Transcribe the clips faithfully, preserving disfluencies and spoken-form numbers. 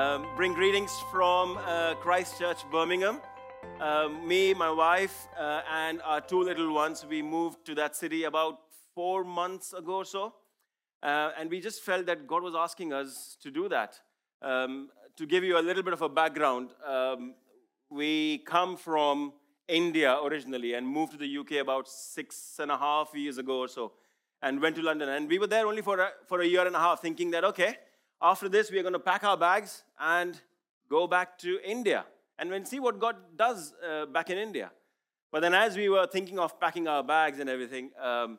Um, bring greetings from uh, Christ Church Birmingham. Um, me, my wife, uh, and our two little ones, we moved to that city about four months ago or so. Uh, and we just felt that God was asking us to do that. Um, to give you a little bit of a background, um, we come from India originally and moved to the U K about six and a half years ago or so, and went to London. And we were there only for a, for a year and a half, thinking that, okay, after this, we are going to pack our bags and go back to India and then see what God does uh, back in India. But then as we were thinking of packing our bags and everything, um,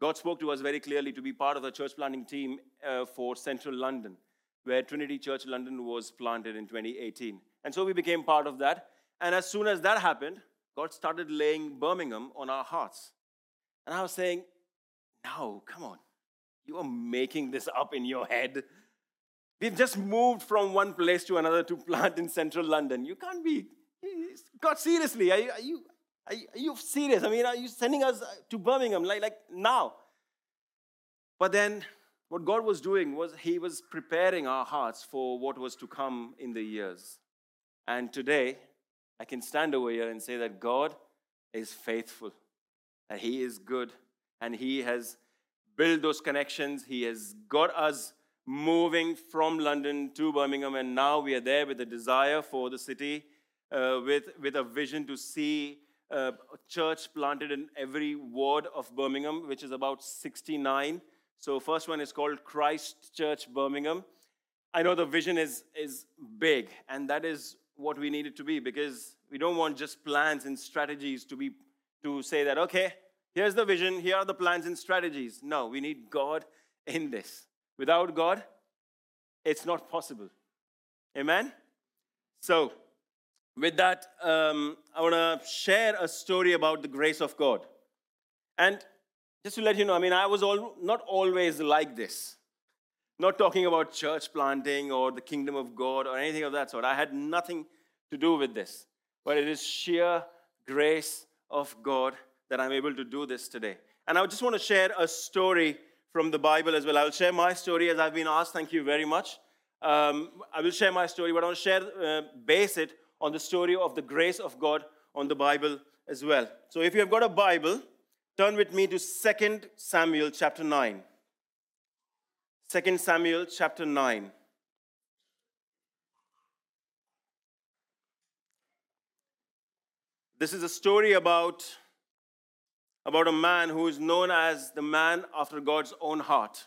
God spoke to us very clearly to be part of the church planting team uh, for Central London, where Trinity Church London was planted in twenty eighteen. And so we became part of that. And as soon as that happened, God started laying Birmingham on our hearts. And I was saying, no, come on. You are making this up in your head. We've just moved from one place to another to plant in Central London. You can't be, God, seriously, are you, are you, are you serious? I mean, are you sending us to Birmingham like, like now? But then what God was doing was he was preparing our hearts for what was to come in the years. And today, I can stand over here and say that God is faithful, that he is good, and he has built those connections. He has got us moving from London to Birmingham, and now we are there with a desire for the city, uh, with, with a vision to see uh, a church planted in every ward of Birmingham, which is about sixty-nine. So first one is called Christ Church Birmingham. I know the vision is, is big, and that is what we need it to be, because we don't want just plans and strategies to be to say that, okay, here's the vision, here are the plans and strategies. No, we need God in this. Without God, it's not possible. Amen? So, with that, um, I want to share a story about the grace of God. And just to let you know, I mean, I was all, not always like this. Not talking about church planting or the kingdom of God or anything of that sort. I had nothing to do with this. But it is sheer grace of God that I'm able to do this today. And I just want to share a story from the Bible as well. I will share my story as I've been asked. Thank you very much. Um, I will share my story, but I want to share, uh, base it on the story of the grace of God on the Bible as well. So if you have got a Bible, turn with me to Second Samuel chapter nine. Second Samuel chapter nine. This is a story about about a man who is known as the man after God's own heart,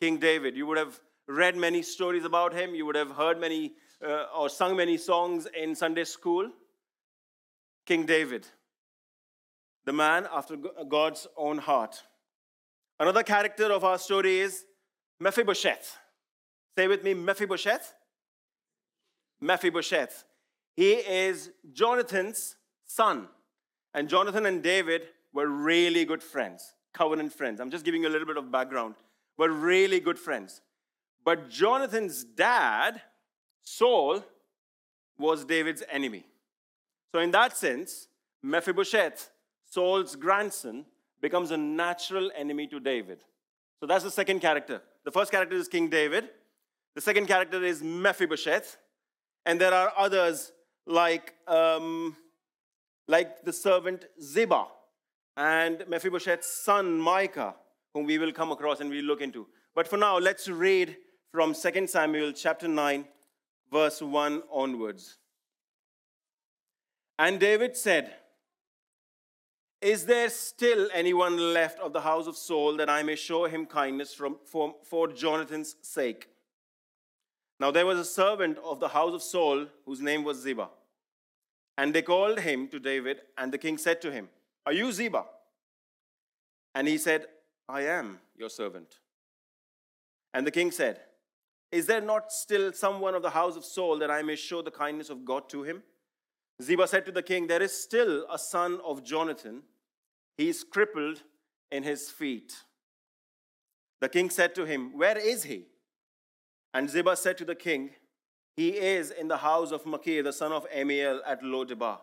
King David. You would have read many stories about him. You would have heard many uh, or sung many songs in Sunday school. King David, the man after God's own heart. Another character of our story is Mephibosheth. Say with me, Mephibosheth. Mephibosheth. He is Jonathan's son. And Jonathan and David were really good friends, covenant friends. I'm just giving you a little bit of background. Were really good friends. But Jonathan's dad, Saul, was David's enemy. So in that sense, Mephibosheth, Saul's grandson, becomes a natural enemy to David. So that's the second character. The first character is King David. The second character is Mephibosheth. And there are others like, um, like the servant Ziba and Mephibosheth's son Micah, whom we will come across and we'll look into. But for now, let's read from Second Samuel chapter nine, verse one onwards. And David said, "Is there still anyone left of the house of Saul that I may show him kindness from, for, for Jonathan's sake?" Now there was a servant of the house of Saul whose name was Ziba. And they called him to David, and the king said to him, "Are you Ziba?" And he said, "I am your servant." And the king said, "Is there not still someone of the house of Saul that I may show the kindness of God to him?" Ziba said to the king, "There is still a son of Jonathan. He is crippled in his feet." The king said to him, "Where is he?" And Ziba said to the king, "He is in the house of Machir, the son of Ammiel, at Lo-debar."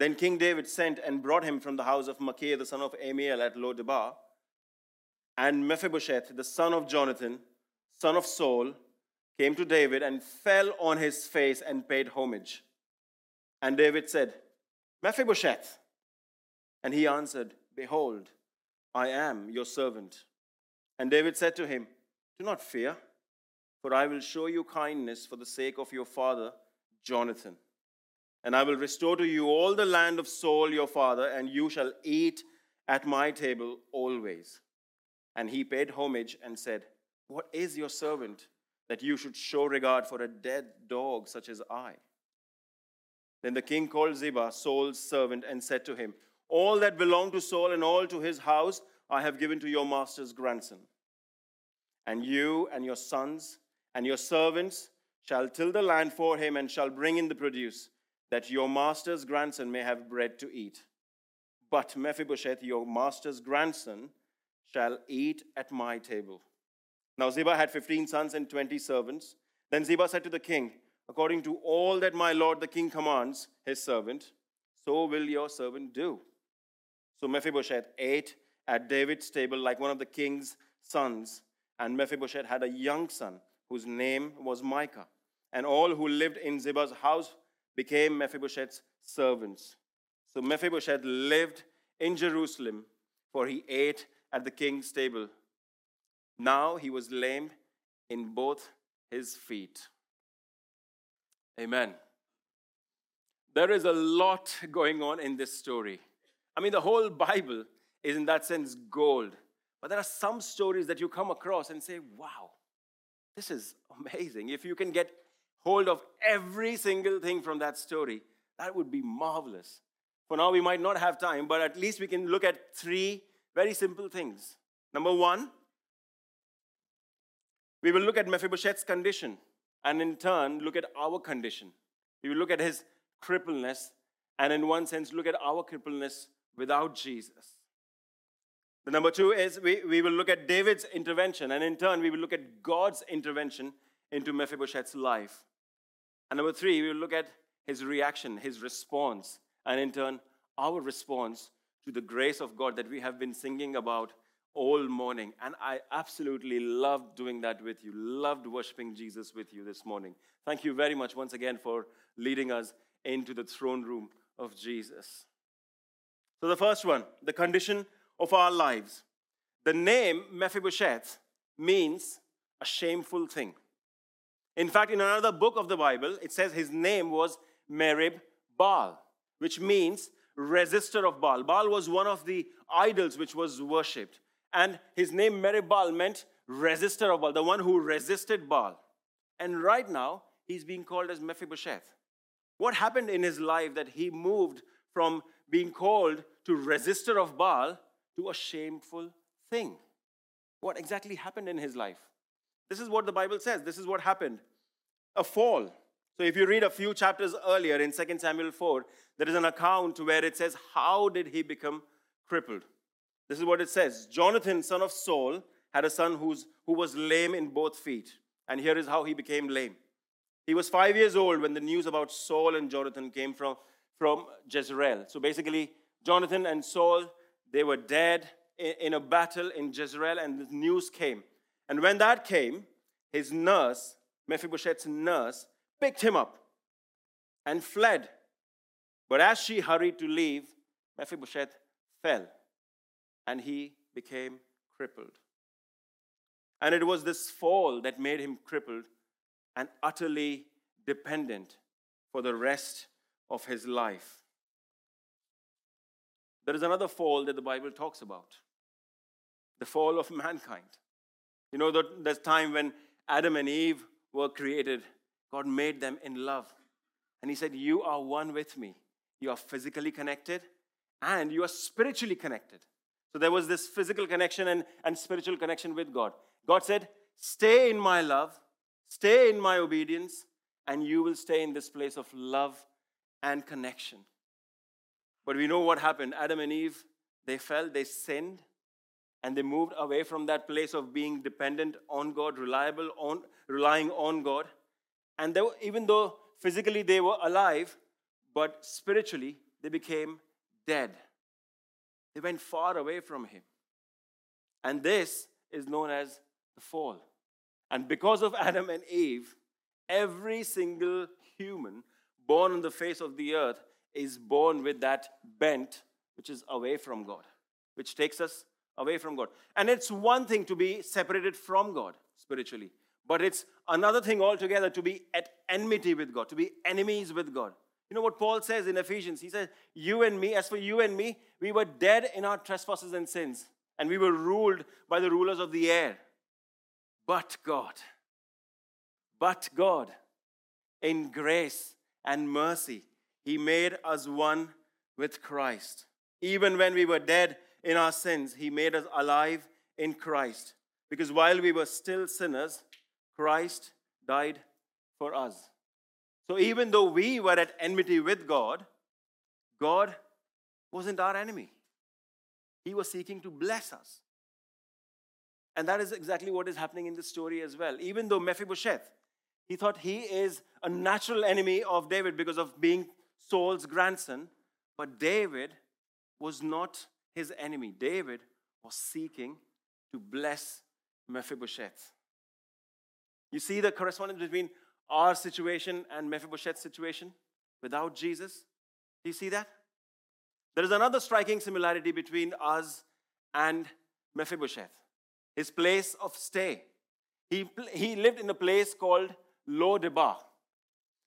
Then King David sent and brought him from the house of Machir, the son of Ammiel, at Lo-debar. And Mephibosheth, the son of Jonathan, son of Saul, came to David and fell on his face and paid homage. And David said, Mephibosheth. And he answered, Behold, I am your servant. And David said to him, Do not fear, for I will show you kindness for the sake of your father, Jonathan. And I will restore to you all the land of Saul your father, and you shall eat at my table always. And he paid homage and said, What is your servant that you should show regard for a dead dog such as I? Then the king called Ziba, Saul's servant, and said to him, All that belonged to Saul and all to his house I have given to your master's grandson. And you and your sons and your servants shall till the land for him and shall bring in the produce, that your master's grandson may have bread to eat. But Mephibosheth, your master's grandson, shall eat at my table. Now Ziba had fifteen sons and twenty servants. Then Ziba said to the king, According to all that my lord the king commands his servant, so will your servant do. So Mephibosheth ate at David's table like one of the king's sons, and Mephibosheth had a young son whose name was Micah, and all who lived in Ziba's house became Mephibosheth's servants. So Mephibosheth lived in Jerusalem, for he ate at the king's table. Now he was lame in both his feet. Amen. There is a lot going on in this story. I mean, the whole Bible is in that sense gold. But there are some stories that you come across and say, wow, this is amazing. If you can get hold of every single thing from that story, that would be marvelous. For now, we might not have time, but at least we can look at three very simple things. Number one, we will look at Mephibosheth's condition and in turn look at our condition. We will look at his crippleness and in one sense look at our crippleness without Jesus. The number two is we, we will look at David's intervention, and in turn we will look at God's intervention into Mephibosheth's life. And number three, we will look at his reaction, his response, and in turn our response to the grace of God that we have been singing about all morning. And I absolutely loved doing that with you, loved worshiping Jesus with you this morning. Thank you very much once again for leading us into the throne room of Jesus. So the first one, the condition of our lives. The name Mephibosheth means a shameful thing. In fact, in another book of the Bible, it says his name was Merib Baal, which means resister of Baal. Baal was one of the idols which was worshipped. And his name Merib Baal meant resister of Baal, the one who resisted Baal. And right now, he's being called as Mephibosheth. What happened in his life that he moved from being called to resister of Baal to a shameful thing? What exactly happened in his life? This is what the Bible says. This is what happened. A fall. So if you read a few chapters earlier in Second Samuel four, there is an account where it says, how did he become crippled? This is what it says. Jonathan, son of Saul, had a son who's, who was lame in both feet. And here is how he became lame. He was five years old when the news about Saul and Jonathan came from, from Jezreel. So basically, Jonathan and Saul, they were dead in, in a battle in Jezreel, and the news came. And when that came, his nurse, Mephibosheth's nurse, picked him up and fled. But as she hurried to leave, Mephibosheth fell, and he became crippled. And it was this fall that made him crippled and utterly dependent for the rest of his life. There is another fall that the Bible talks about, the fall of mankind. You know, that time when Adam and Eve were created, God made them in love. And he said, you are one with me. You are physically connected and you are spiritually connected. So there was this physical connection and, and spiritual connection with God. God said, stay in my love, stay in my obedience, and you will stay in this place of love and connection. But we know what happened. Adam and Eve, they fell, they sinned, and they moved away from that place of being dependent on God, reliable on, relying on God. And they were, even though physically they were alive, but spiritually they became dead. They went far away from him. And this is known as the fall. And because of Adam and Eve, every single human born on the face of the earth is born with that bent, which is away from God, which takes us away from God. And it's one thing to be separated from God spiritually, but it's another thing altogether to be at enmity with God, to be enemies with God. You know what Paul says in Ephesians? He says, you and me, as for you and me, we were dead in our trespasses and sins, and we were ruled by the rulers of the air. But God, but God, in grace and mercy, He made us one with Christ. Even when we were dead in our sins, He made us alive in Christ. Because while we were still sinners, Christ died for us. So even though we were at enmity with God, God wasn't our enemy. He was seeking to bless us. And that is exactly what is happening in this story as well. Even though Mephibosheth, he thought he is a natural enemy of David because of being Saul's grandson, but David was not his enemy. David was seeking to bless Mephibosheth. You see the correspondence between our situation and Mephibosheth's situation without Jesus? Do you see that? There is another striking similarity between us and Mephibosheth. His place of stay. He, he lived in a place called Lo-debar.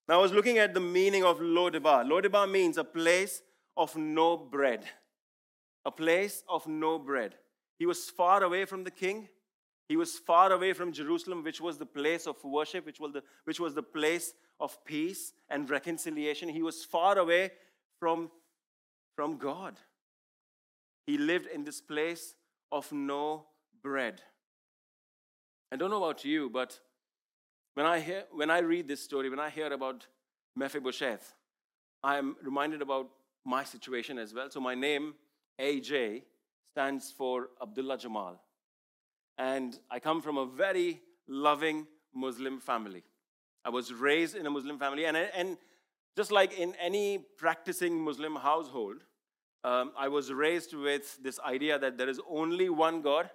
Now, I was looking at the meaning of Lo-debar. Lo-debar means a place of no bread. A place of no bread. He was far away from the king. He was far away from Jerusalem, which was the place of worship, which was the, which was the place of peace and reconciliation. He was far away from, from God. He lived in this place of no bread. I don't know about you, but when I hear, when I read this story, when I hear about Mephibosheth, I am reminded about my situation as well. So my name, A J, stands for Abdullah Jamal. And I come from a very loving Muslim family. I was raised in a Muslim family. And, and just like in any practicing Muslim household, um, I was raised with this idea that there is only one God,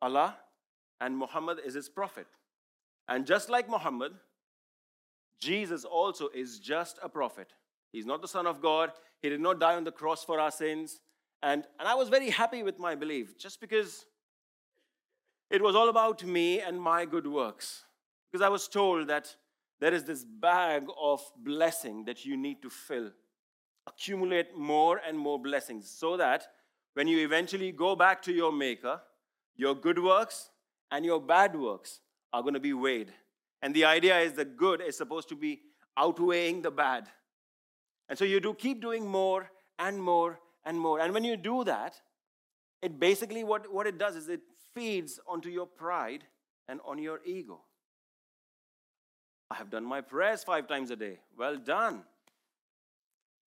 Allah, and Muhammad is his prophet. And just like Muhammad, Jesus also is just a prophet. He's not the Son of God. He did not die on the cross for our sins. And, and I was very happy with my belief, just because it was all about me and my good works. Because I was told that there is this bag of blessing that you need to fill. Accumulate more and more blessings so that when you eventually go back to your Maker, your good works and your bad works are going to be weighed. And the idea is the good is supposed to be outweighing the bad. And so you do keep doing more and more and more. And when you do that, it basically what, what it does is it feeds onto your pride and on your ego. I have done my prayers five times a day. Well done.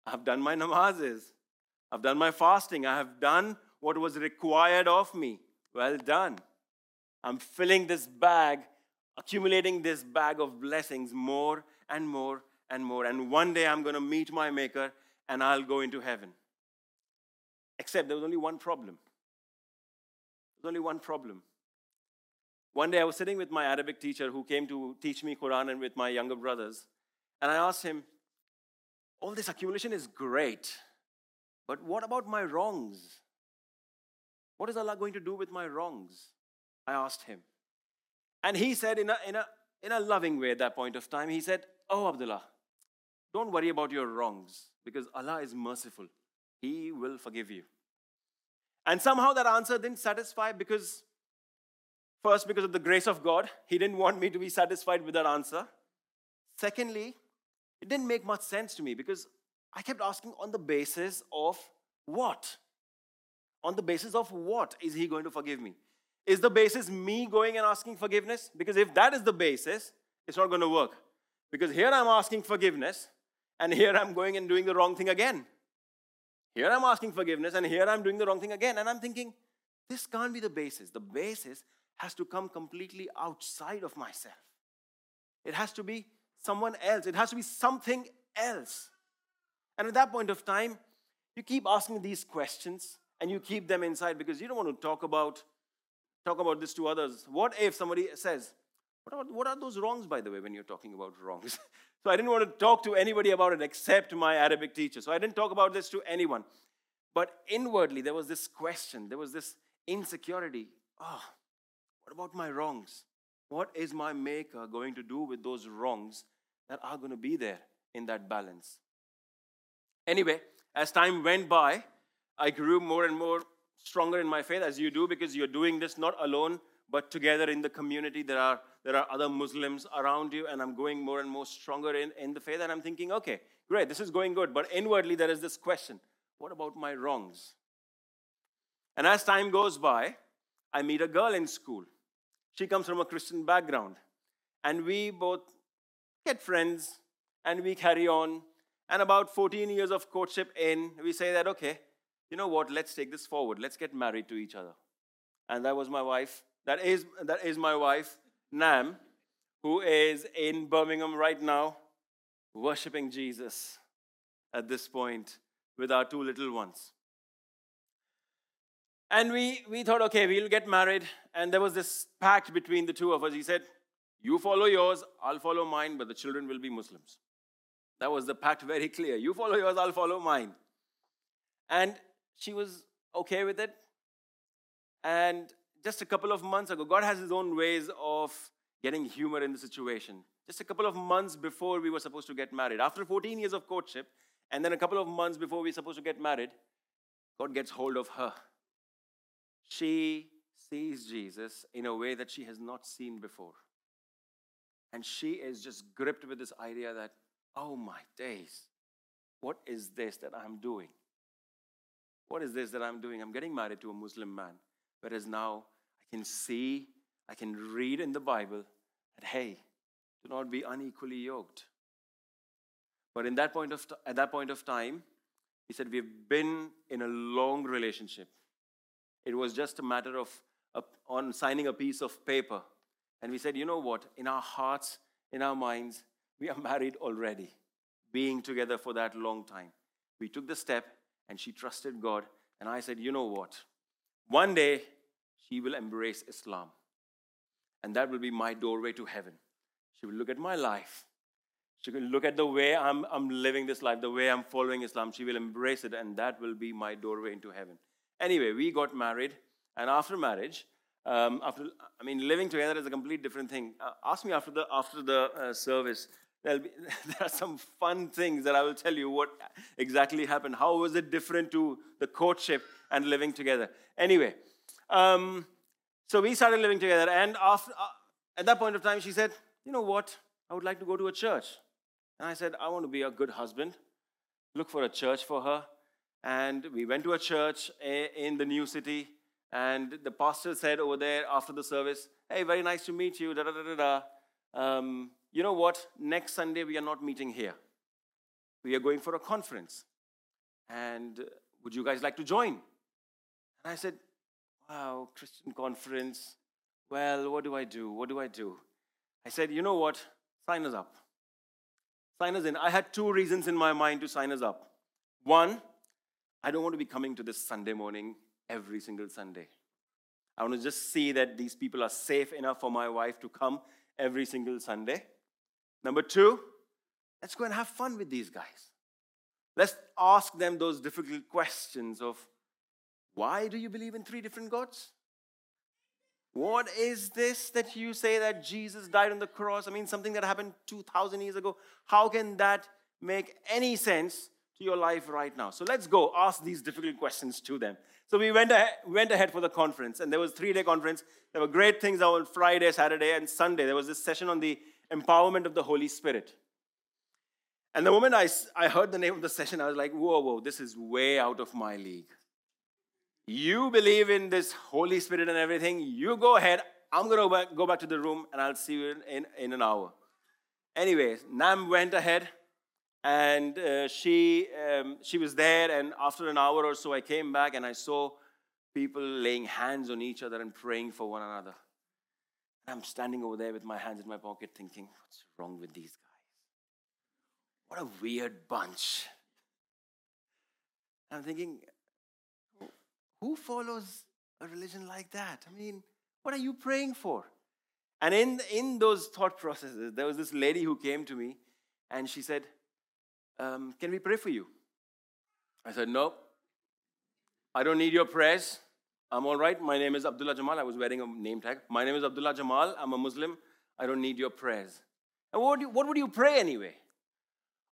I have done my namazes. I've done my fasting. I have done what was required of me. Well done. I'm filling this bag, accumulating this bag of blessings more and more and more. And one day I'm going to meet my Maker and I'll go into heaven. Except there was only one problem. There's only one problem. One day I was sitting with my Arabic teacher who came to teach me Quran and with my younger brothers. And I asked him, all this accumulation is great, but what about my wrongs? What is Allah going to do with my wrongs? I asked him. And he said in a, in a, in a loving way at that point of time, he said, oh, Abdullah, don't worry about your wrongs because Allah is merciful. He will forgive you. And somehow that answer didn't satisfy because, first, because of the grace of God, He didn't want me to be satisfied with that answer. Secondly, it didn't make much sense to me because I kept asking on the basis of what? On the basis of what is He going to forgive me? Is the basis me going and asking forgiveness? Because if that is the basis, it's not going to work. Because here I'm asking forgiveness, and here I'm going and doing the wrong thing again. Here I'm asking forgiveness, and here I'm doing the wrong thing again. And I'm thinking, this can't be the basis. The basis has to come completely outside of myself. It has to be someone else. It has to be something else. And at that point of time, you keep asking these questions, and you keep them inside because you don't want to talk about, talk about this to others. What if somebody says, What are, what are those wrongs, by the way, when you're talking about wrongs? So I didn't want to talk to anybody about it except my Arabic teacher. So I didn't talk about this to anyone. But inwardly, there was this question. There was this insecurity. Oh, what about my wrongs? What is my maker going to do with those wrongs that are going to be there in that balance? Anyway, as time went by, I grew more and more stronger in my faith, as you do, because you're doing this not alone, but together in the community. There are there are other Muslims around you, and I'm going more and more stronger in, in the faith, and I'm thinking, okay, great, this is going good. But inwardly, there is this question, what about my wrongs? And as time goes by, I meet a girl in school. She comes from a Christian background, and we both get friends, and we carry on. And about fourteen years of courtship in, we say that, okay, you know what, let's take this forward. Let's get married to each other. And that was my wife. That is, that is my wife, Nam, who is in Birmingham right now, worshiping Jesus at this point with our two little ones. And we, we thought, okay, we'll get married. And there was this pact between the two of us. He said, you follow yours, I'll follow mine, but the children will be Muslims. That was the pact, very clear. You follow yours, I'll follow mine. And she was okay with it. And just a couple of months ago, God has his own ways of getting humor in the situation. Just a couple of months before we were supposed to get married, after fourteen years of courtship, and then a couple of months before we were supposed to get married, God gets hold of her. She sees Jesus in a way that she has not seen before. And she is just gripped with this idea that, oh my days, what is this that I'm doing? What is this that I'm doing? I'm getting married to a Muslim man. Whereas now I can see, I can read in the Bible that, hey, do not be unequally yoked. But in that point of t- at that point of time, he said, we've been in a long relationship. It was just a matter of a, on signing a piece of paper. And we said, you know what? In our hearts, in our minds, we are married already, being together for that long time. We took the step, and she trusted God. And I said, you know what? One day, she will embrace Islam. And that will be my doorway to heaven. She will look at my life. She will look at the way I'm, I'm living this life, the way I'm following Islam. She will embrace it, and that will be my doorway into heaven. Anyway, we got married. And after marriage, um, after I mean, living together is a complete different thing. Uh, ask me after the, after the uh, service. There'll be, there are some fun things that I will tell you what exactly happened. How was it different to the courtship and living together? Anyway, um, so we started living together. And after, uh, at that point of time, she said, you know what? I would like to go to a church. And I said, I want to be a good husband. Look for a church for her. And we went to a church in the new city. And the pastor said over there after the service, hey, very nice to meet you, da da da da da. Um, You know what? Next Sunday, we are not meeting here. We are going for a conference. And would you guys like to join? And I said, wow, Christian conference. Well, what do I do? What do I do? I said, you know what? Sign us up. Sign us in. I had two reasons in my mind to sign us up. One, I don't want to be coming to this Sunday morning every single Sunday. I want to just see that these people are safe enough for my wife to come every single Sunday. Number two, let's go and have fun with these guys. Let's ask them those difficult questions of, why do you believe in three different gods? What is this that you say that Jesus died on the cross? I mean, something that happened two thousand years ago. How can that make any sense to your life right now? So let's go ask these difficult questions to them. So we went ahead, went ahead for the conference, and there was a three-day conference. There were great things on Friday, Saturday, and Sunday. There was this session on the empowerment of the Holy Spirit. And the moment I, I heard the name of the session, I was like, whoa, whoa, this is way out of my league. You believe in this Holy Spirit and everything. You go ahead. I'm going to go back to the room, and I'll see you in, in an hour. Anyways, Nam went ahead. And uh, she um, she was there, and after an hour or so, I came back and I saw people laying hands on each other and praying for one another. And I'm standing over there with my hands in my pocket thinking, what's wrong with these guys? What a weird bunch. And I'm thinking, who follows a religion like that? I mean, what are you praying for? And in, in those thought processes, there was this lady who came to me and she said, um, can we pray for you? I said, no, I don't need your prayers. I'm all right. My name is Abdullah Jamal. I was wearing a name tag. My name is Abdullah Jamal. I'm a Muslim. I don't need your prayers. And what would you, what would you pray anyway?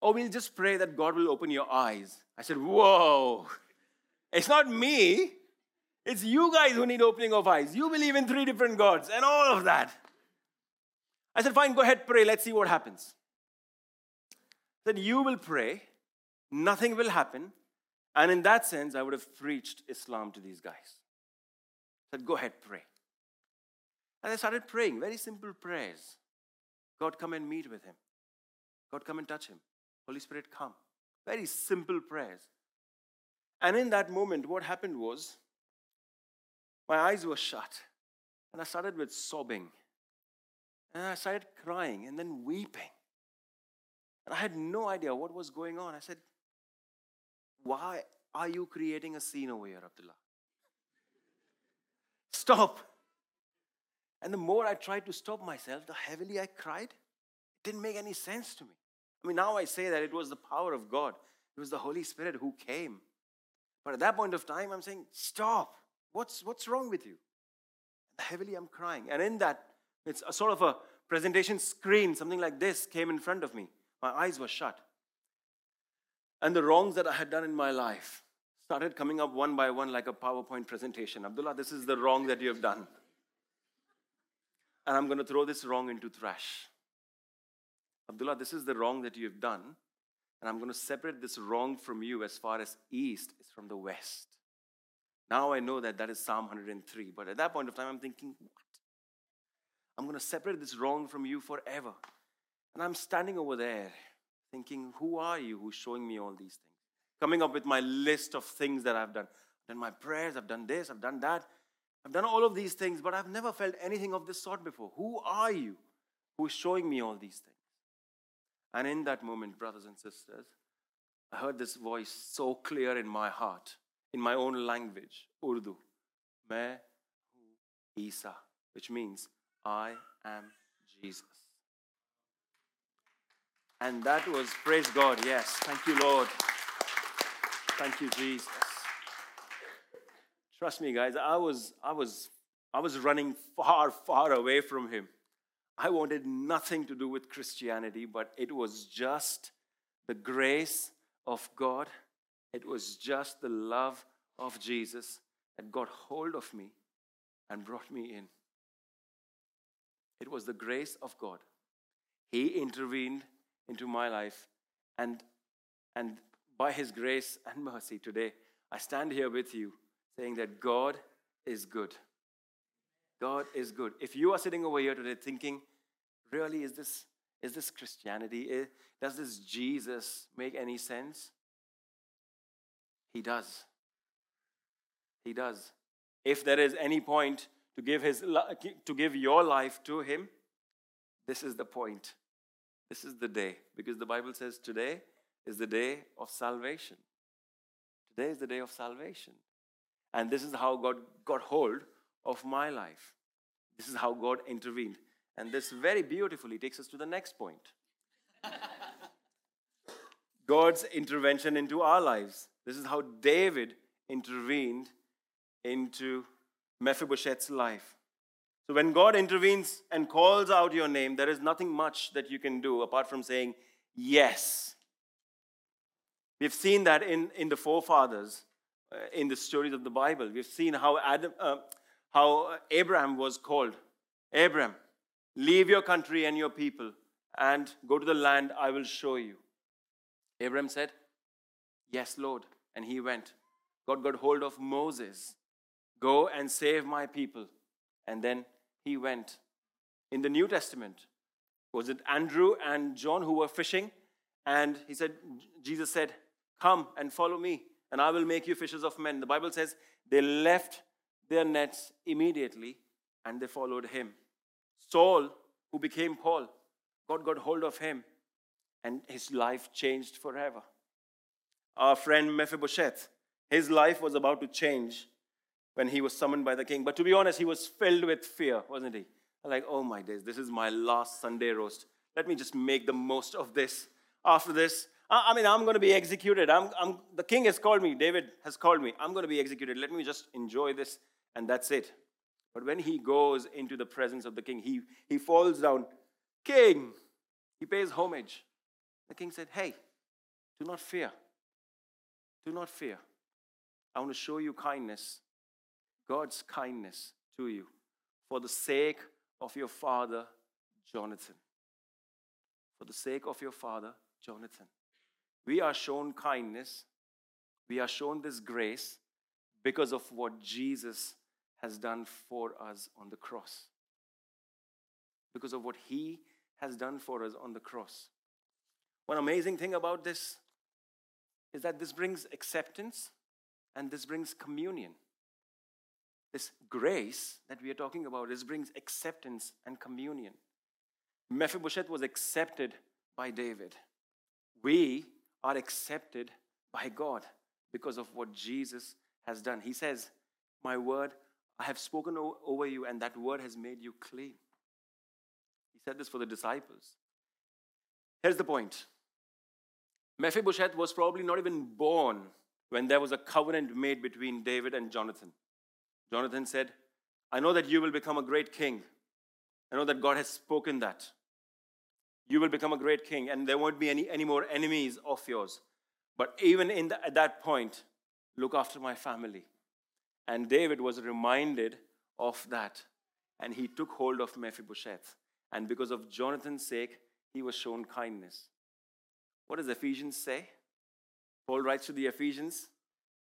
Oh, we'll just pray that God will open your eyes. I said, whoa, it's not me. It's you guys who need opening of eyes. You believe in three different gods and all of that. I said, fine, go ahead, pray. Let's see what happens. Then you will pray. Nothing will happen. And in that sense, I would have preached Islam to these guys. I said, go ahead, pray. And I started praying, very simple prayers. God, come and meet with him. God, come and touch him. Holy Spirit, come. Very simple prayers. And in that moment, what happened was, my eyes were shut. And I started with sobbing. And I started crying and then weeping. And I had no idea what was going on. I said, why are you creating a scene over here, Abdullah? Stop. And the more I tried to stop myself, the heavily I cried. It didn't make any sense to me. I mean, now I say that it was the power of God. It was the Holy Spirit who came. But at that point of time, I'm saying, stop. What's, what's wrong with you? And heavily I'm crying. And in that, it's a sort of a presentation screen, something like this came in front of me. My eyes were shut. And the wrongs that I had done in my life started coming up one by one like a PowerPoint presentation. Abdullah, this is the wrong that you have done. And I'm going to throw this wrong into trash. Abdullah, this is the wrong that you have done. And I'm going to separate this wrong from you as far as east is from the west. Now I know that that is Psalm one oh three. But at that point of time, I'm thinking, what? I'm going to separate this wrong from you forever. And I'm standing over there thinking, who are you who's showing me all these things? Coming up with my list of things that I've done. I've done my prayers, I've done this, I've done that. I've done all of these things, but I've never felt anything of this sort before. Who are you who's showing me all these things? And in that moment, brothers and sisters, I heard this voice so clear in my heart, in my own language, Urdu. Main hu Isa, which means, I am Jesus. And that was, praise God, yes. Thank you, Lord. Thank you, Jesus. Trust me, guys, I was, I was, I was running far, far away from him. I wanted nothing to do with Christianity, but it was just the grace of God. It was just the love of Jesus that got hold of me and brought me in. It was the grace of God. He intervened into my life, and and by his grace and mercy today, I stand here with you saying that God is good. God is good. If you are sitting over here today thinking, really, is this, is this Christianity? Does this Jesus make any sense? He does. He does. If there is any point to give his, to give your life to him, this is the point. This is the day, because the Bible says today is the day of salvation. Today is the day of salvation. And this is how God got hold of my life. This is how God intervened. And this very beautifully takes us to the next point. God's intervention into our lives. This is how David intervened into Mephibosheth's life. So when God intervenes and calls out your name, there is nothing much that you can do apart from saying, yes. We've seen that in, in the forefathers, uh, in the stories of the Bible. We've seen how Adam, uh, how Abraham was called. Abraham, leave your country and your people and go to the land I will show you. Abraham said, yes, Lord. And he went. God got hold of Moses. Go and save my people. And then he went. In the New Testament, was it Andrew and John who were fishing? And he said, Jesus said, come and follow me, and I will make you fishers of men. The Bible says they left their nets immediately, and they followed him. Saul, who became Paul, God got hold of him, and his life changed forever. Our friend Mephibosheth, his life was about to change when he was summoned by the king. But to be honest, he was filled with fear, wasn't he? I'm like, oh my days, this is my last Sunday roast. Let me just make the most of this. After this, I mean, I'm going to be executed. I'm, I'm, the king has called me. David has called me. I'm going to be executed. Let me just enjoy this, and that's it. But when he goes into the presence of the king, he, he falls down. King, he pays homage. The king said, hey, do not fear. Do not fear. I want to show you kindness, God's kindness to you, for the sake of your father, Jonathan. For the sake of your father, Jonathan. We are shown kindness. We are shown this grace because of what Jesus has done for us on the cross. Because of what he has done for us on the cross. One amazing thing about this is that this brings acceptance and this brings communion. This grace that we are talking about, this brings acceptance and communion. Mephibosheth was accepted by David. We are accepted by God because of what Jesus has done. He says, my word, I have spoken o- over you, and that word has made you clean. He said this for the disciples. Here's the point. Mephibosheth was probably not even born when there was a covenant made between David and Jonathan. Jonathan said, I know that you will become a great king. I know that God has spoken that. You will become a great king, and there won't be any, any more enemies of yours. But even in the, at that point, look after my family. And David was reminded of that. And he took hold of Mephibosheth. And because of Jonathan's sake, he was shown kindness. What does Ephesians say? Paul writes to the Ephesians.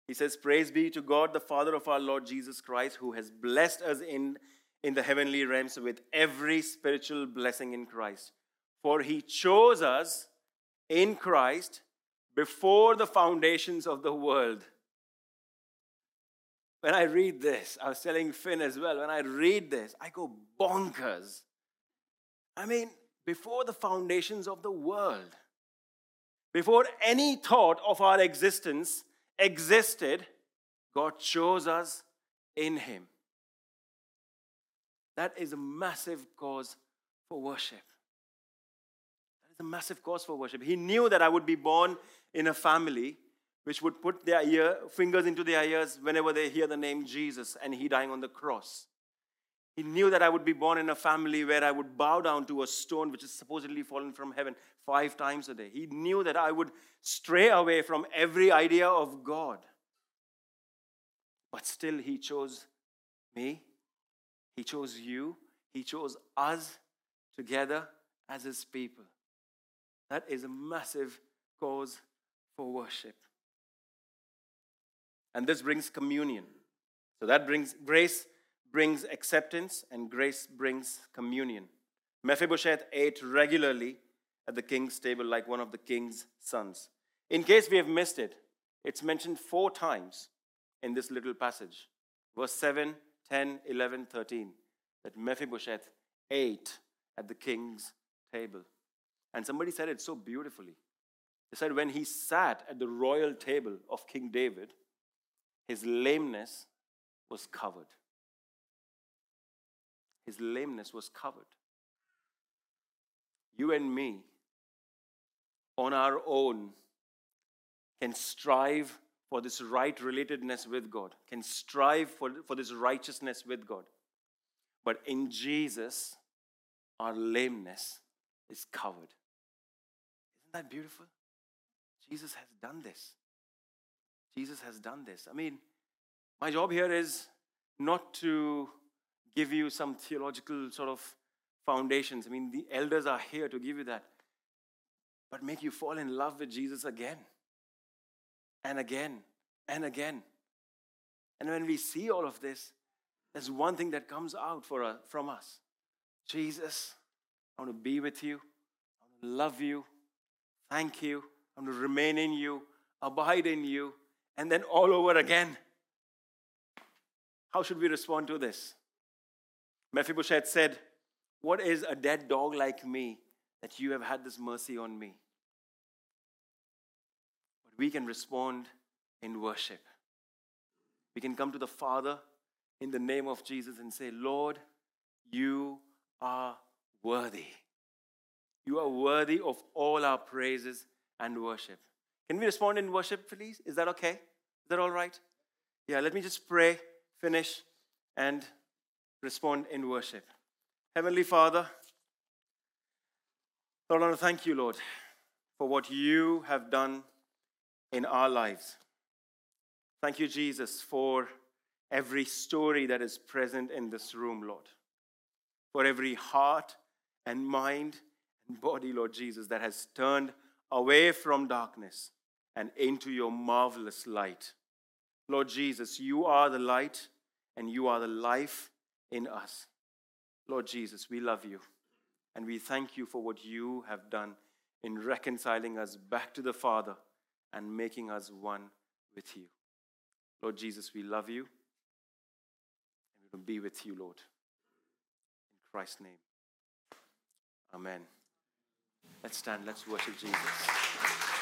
He says, praise be to God, the Father of our Lord Jesus Christ, who has blessed us in, in the heavenly realms with every spiritual blessing in Christ. For he chose us in Christ before the foundations of the world. When I read this, I was telling Finn as well, when I read this, I go bonkers. I mean, before the foundations of the world, before any thought of our existence existed, God chose us in him. That is a massive cause for worship. A massive cause for worship. He knew that I would be born in a family which would put their ear, fingers into their ears whenever they hear the name Jesus and he dying on the cross. He knew that I would be born in a family where I would bow down to a stone which is supposedly fallen from heaven five times a day. He knew that I would stray away from every idea of God. But still he chose me. He chose you. He chose us together as his people. That is a massive cause for worship. And this brings communion. So that brings grace, brings acceptance, and grace brings communion. Mephibosheth ate regularly at the king's table like one of the king's sons. In case we have missed it, it's mentioned four times in this little passage. Verse seven, ten, eleven, thirteen. That Mephibosheth ate at the king's table. And somebody said it so beautifully. They said when he sat at the royal table of King David, his lameness was covered. His lameness was covered. You and me, on our own, can strive for this right relatedness with God, can strive for, for this righteousness with God. But in Jesus, our lameness is covered. Isn't that beautiful? Jesus has done this. Jesus has done this. I mean, my job here is not to give you some theological sort of foundations. I mean, the elders are here to give you that. But make you fall in love with Jesus again. And again. And again. And when we see all of this, there's one thing that comes out for us, from us. Jesus, I want to be with you. I want to love you. Thank you. I want to remain in you, abide in you, and then all over again. How should we respond to this? Mephibosheth said, what is a dead dog like me that you have had this mercy on me? But we can respond in worship. We can come to the Father in the name of Jesus and say, Lord, you are worthy. You are worthy of all our praises and worship. Can we respond in worship, please? Is that okay? Is that all right? Yeah, let me just pray, finish, and respond in worship. Heavenly Father, Lord, I want to thank you, Lord, for what you have done in our lives. Thank you, Jesus, for every story that is present in this room, Lord. For every heart and mind and body, Lord Jesus, that has turned away from darkness and into your marvelous light. Lord Jesus, you are the light and you are the life in us. Lord Jesus, we love you and we thank you for what you have done in reconciling us back to the Father and making us one with you. Lord Jesus, we love you and we will be with you, Lord. In Christ's name, amen. Let's stand, let's worship Jesus.